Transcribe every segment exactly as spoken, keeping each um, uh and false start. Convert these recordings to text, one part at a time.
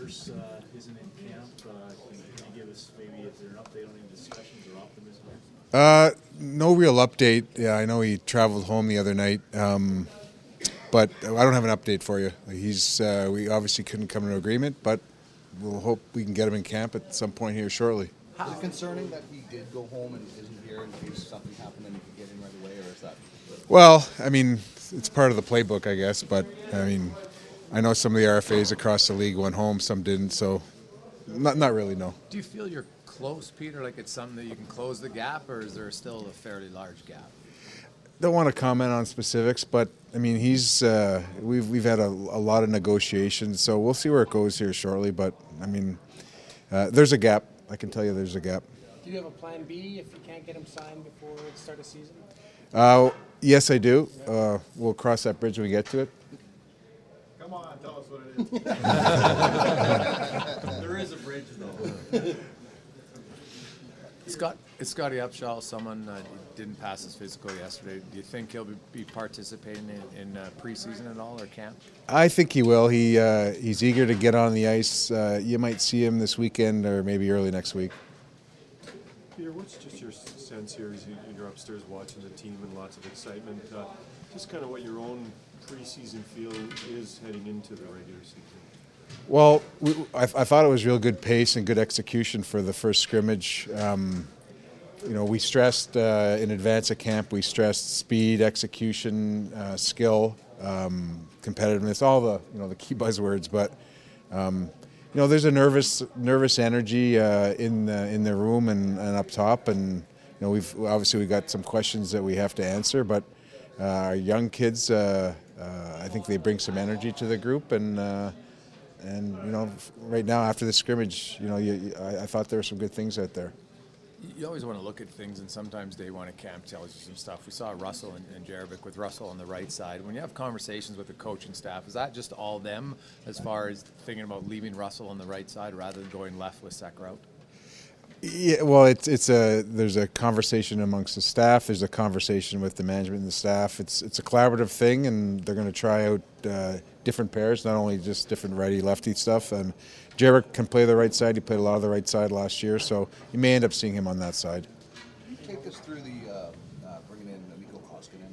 Nurse uh, isn't in camp. Uh, can, can you give us maybe is there an update on any discussions or optimism? Uh, no real update. Yeah, I know he traveled home the other night, um, but I don't have an update for you. He's uh, we obviously couldn't come to an agreement, but we'll hope we can get him in camp at some point here shortly. Is it concerning that he did go home and isn't here in case something happened and you could get him right away, or is that? Well, I mean, it's part of the playbook, I guess, but I mean. I know some of the R F As across the league went home, some didn't, so not not really, no. Do you feel you're close, Peter, like it's something that you can close the gap, or is there still a fairly large gap? Don't want to comment on specifics, but, I mean, he's uh, we've we've had a, a lot of negotiations, so we'll see where it goes here shortly, but, I mean, uh, there's a gap. I can tell you there's a gap. Do you have a plan B if you can't get him signed before the start of season? Uh, yes, I do. Uh, we'll cross that bridge when we get to it. Come on, tell us what it is. There is a bridge, though. Scott, is Scotty Upshall someone uh, didn't pass his physical yesterday? Do you think he'll be participating in, in uh, preseason at all or camp? I think he will. He uh, he's eager to get on the ice. Uh, you might see him this weekend or maybe early next week. Peter, what's just your sense here as you're upstairs watching the team and lots of excitement? Uh, just kind of what your own preseason feel is heading into the regular season? Well, we, I, I thought it was real good pace and good execution for the first scrimmage. Um, you know, we stressed uh, in advance of camp, we stressed speed, execution, uh, skill, um, competitiveness, all the, you know, the key buzzwords. But, um, you know, there's a nervous nervous energy uh, in the, in the room and, and up top. And, you know, we've obviously we've got some questions that we have to answer, but uh, our young kids, uh, Uh, I think they bring some energy to the group, and uh, and you know, right now after the scrimmage, you know, you, you, I, I thought there were some good things out there. You always want to look at things, and sometimes day one at camp tells you some stuff. We saw Russell and, and Jarick with Russell on the right side. When you have conversations with the coaching staff, is that just all them as far as thinking about leaving Russell on the right side rather than going left with Sacrow? Yeah, well, it's it's a there's a conversation amongst the staff. There's a conversation with the management and the staff. It's it's a collaborative thing, and they're going to try out uh, different pairs, not only just different righty-lefty stuff. And Jarick can play the right side. He played a lot of the right side last year, so you may end up seeing him on that side. Can you take us through the uh, uh, bringing in Mikko Koskinen um,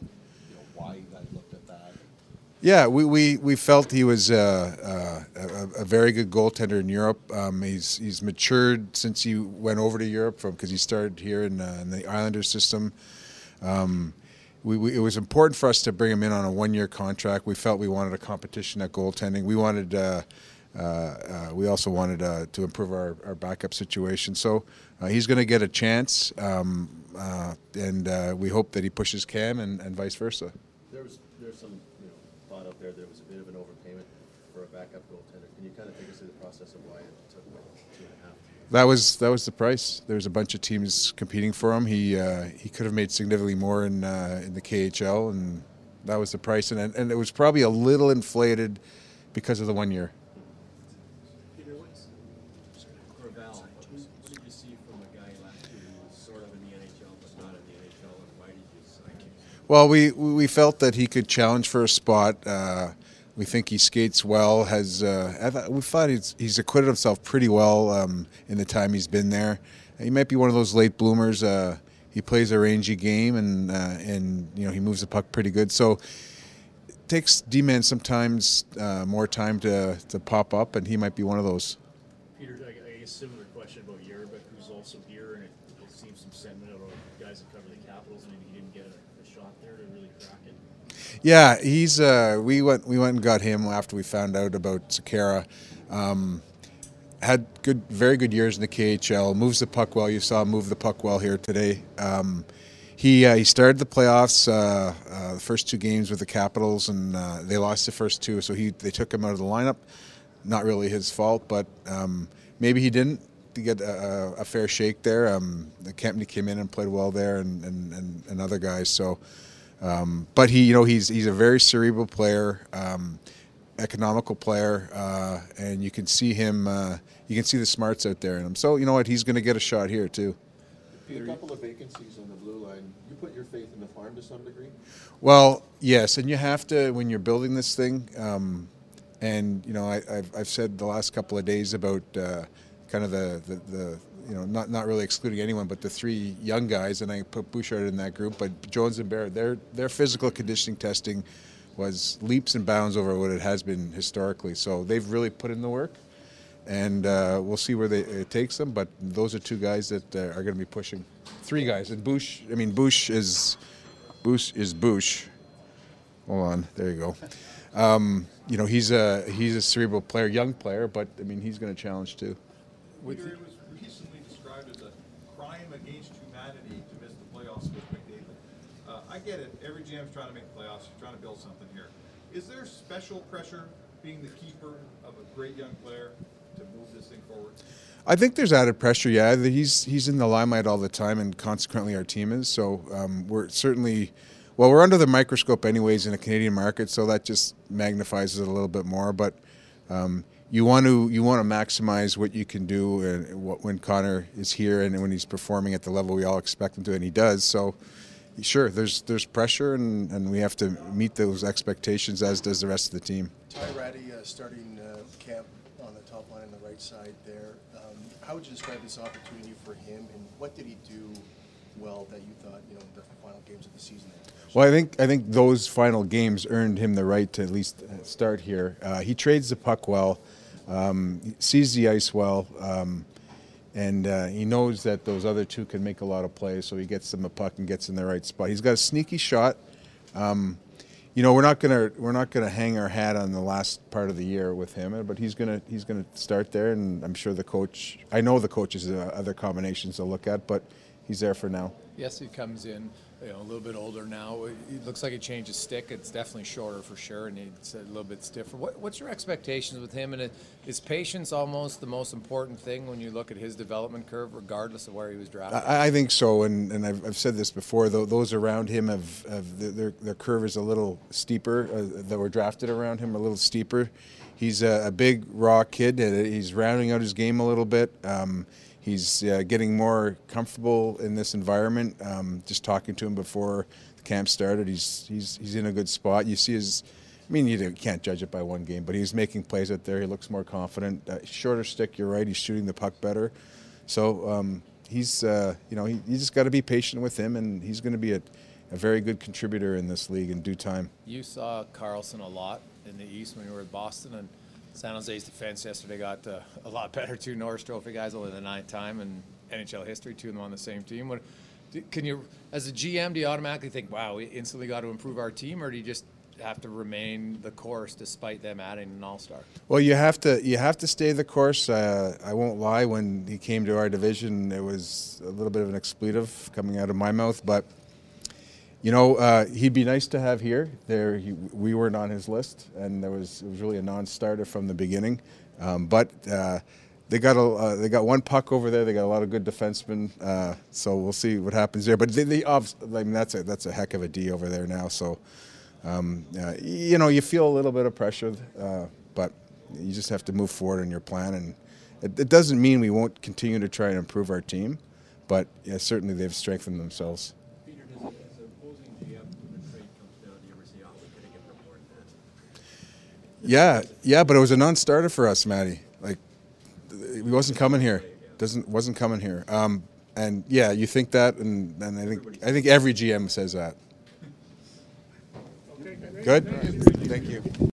and you know, why you guys looked at that? Yeah, we, we, we felt he was uh, uh, a, a very good goaltender in Europe. Um, he's he's matured since he went over to Europe from because he started here in, uh, in the Islander system. Um, we, we, it was important for us to bring him in on a one-year contract. We felt we wanted a competition at goaltending. We wanted uh, uh, uh, we also wanted uh, to improve our, our backup situation. So uh, he's going to get a chance, um, uh, and uh, we hope that he pushes Cam and, and vice versa. There was there's some. Up there, there was a bit of an overpayment for a backup goaltender. Can you kind of take us through the process of why it took like two and a half? That was that was the price. There was a bunch of teams competing for him. He uh, he could have made significantly more in uh, in the K H L, and that was the price. And and it was probably a little inflated because of the one year. Peter, what's Corvall? What did you see from a guy last year who was sort of in the N H L but not in the N H L, and why did you sign him? Well, we, we felt that he could challenge for a spot. Uh, we think he skates well. Has uh, we thought he's, he's acquitted himself pretty well um, in the time he's been there. He might be one of those late bloomers. Uh, he plays a rangy game, and uh, and you know he moves the puck pretty good. So it takes D-men sometimes uh, more time to to pop up, and he might be one of those. Peter, I guess similar question about Jarick, who's also here, and it, it seems some sentiment about guys that cover the Capitals. Maybe he didn't get it. There to really crack it. Yeah, he's. Uh, we went. We went and got him after we found out about Sekera. Um, had good, very good years in the K H L. Moves the puck well. You saw him move the puck well here today. Um, he uh, he started the playoffs, uh, uh, the first two games with the Capitals, and uh, they lost the first two. So he they took him out of the lineup. Not really his fault, but um, maybe he didn't to get a, a fair shake there. Um, Kempney came in and played well there, and and, and, and other guys. So, um, but he, you know, he's he's a very cerebral player, um, economical player, uh, and you can see him. Uh, you can see the smarts out there in him. So you know what, he's going to get a shot here too. A couple of vacancies on the blue line. You put your faith in the farm to some degree. Well, yes, and you have to when you're building this thing. Um, and you know, I, I've I've said the last couple of days about uh, kind of the, the the you know not not really excluding anyone, but the three young guys, and I put Bouchard in that group. But Jones and Barrett, their their physical conditioning testing was leaps and bounds over what it has been historically. So they've really put in the work. And uh, we'll see where they, it takes them, but those are two guys that uh, are going to be pushing. Three guys, and Boosh. I mean, Boosh is, Boosh is Boosh. Hold on, there you go. Um, you know, he's a he's a cerebral player, young player, but I mean, he's going to challenge too. Peter, it was recently described as a crime against humanity to miss the playoffs with McDavid. Uh, I get it. Every G M's trying to make playoffs. You're trying to build something here. Is there special pressure being the keeper of a great young player to move this thing forward? I think there's added pressure, yeah. He's he's in the limelight all the time, and consequently our team is. So um, we're certainly, well, we're under the microscope anyways in the Canadian market, so that just magnifies it a little bit more. But um, you want to you want to maximize what you can do and what, when Connor is here and when he's performing at the level we all expect him to, and he does. So sure, there's there's pressure, and, and we have to meet those expectations, as does the rest of the team. Ty Ratti uh, starting uh, camp on the top line on the right side there. Um, how would you describe this opportunity for him, and what did he do well that you thought, you know, the final games of the season? Well, I think I think those final games earned him the right to at least start here. Uh, he trades the puck well, um, sees the ice well, um, and uh, he knows that those other two can make a lot of plays, so he gets them a puck and gets in the right spot. He's got a sneaky shot. Um, You know, we're not gonna we're not gonna hang our hat on the last part of the year with him, but he's gonna he's gonna start there, and I'm sure the coach. I know the coaches have other combinations to look at, but he's there for now. Yes, he comes in, you know, a little bit older now. It looks like he changed his stick. It's definitely shorter for sure, and it's a little bit stiffer. What, what's your expectations with him? And is patience almost the most important thing when you look at his development curve, regardless of where he was drafted? I, I think so, and, and I've, I've said this before. Though those around him have, have the, their their curve is a little steeper. Uh, that were drafted around him a little steeper. He's a, a big raw kid. He's rounding out his game a little bit. Um, He's uh, getting more comfortable in this environment. Um, just talking to him before the camp started, he's he's he's in a good spot. You see his, I mean, you can't judge it by one game, but he's making plays out there. He looks more confident. Uh, shorter stick, you're right. He's shooting the puck better. So um, he's, uh, you know, he, you just got to be patient with him, and he's going to be a, a very good contributor in this league in due time. You saw Carlson a lot in the East when you were at Boston, and San Jose's defense yesterday got uh, a lot better. Two Norris Trophy guys, only the ninth time in N H L history, two of them on the same team. What, can you, as a G M, do you automatically think, wow, we instantly got to improve our team, or do you just have to remain the course despite them adding an all-star? Well, you have to you have to stay the course. Uh, I won't lie, when he came to our division, it was a little bit of an expletive coming out of my mouth, but you know, uh, he'd be nice to have here. There, he, we weren't on his list, and there was it was really a non-starter from the beginning. Um, but uh, they got a, uh, they got one puck over there. They got a lot of good defensemen. Uh, so we'll see what happens there. But they, they I mean, that's a that's a heck of a D over there now. So, um, uh, you know, you feel a little bit of pressure, uh, but you just have to move forward in your plan. And it, it doesn't mean we won't continue to try and improve our team, but yeah, certainly they've strengthened themselves. Yeah, yeah, but it was a non-starter for us, Matty. Like, he wasn't coming here. Doesn't wasn't coming here. Um, and yeah, you think that, and, and I think I think every G M says that. Okay, good. Thank you.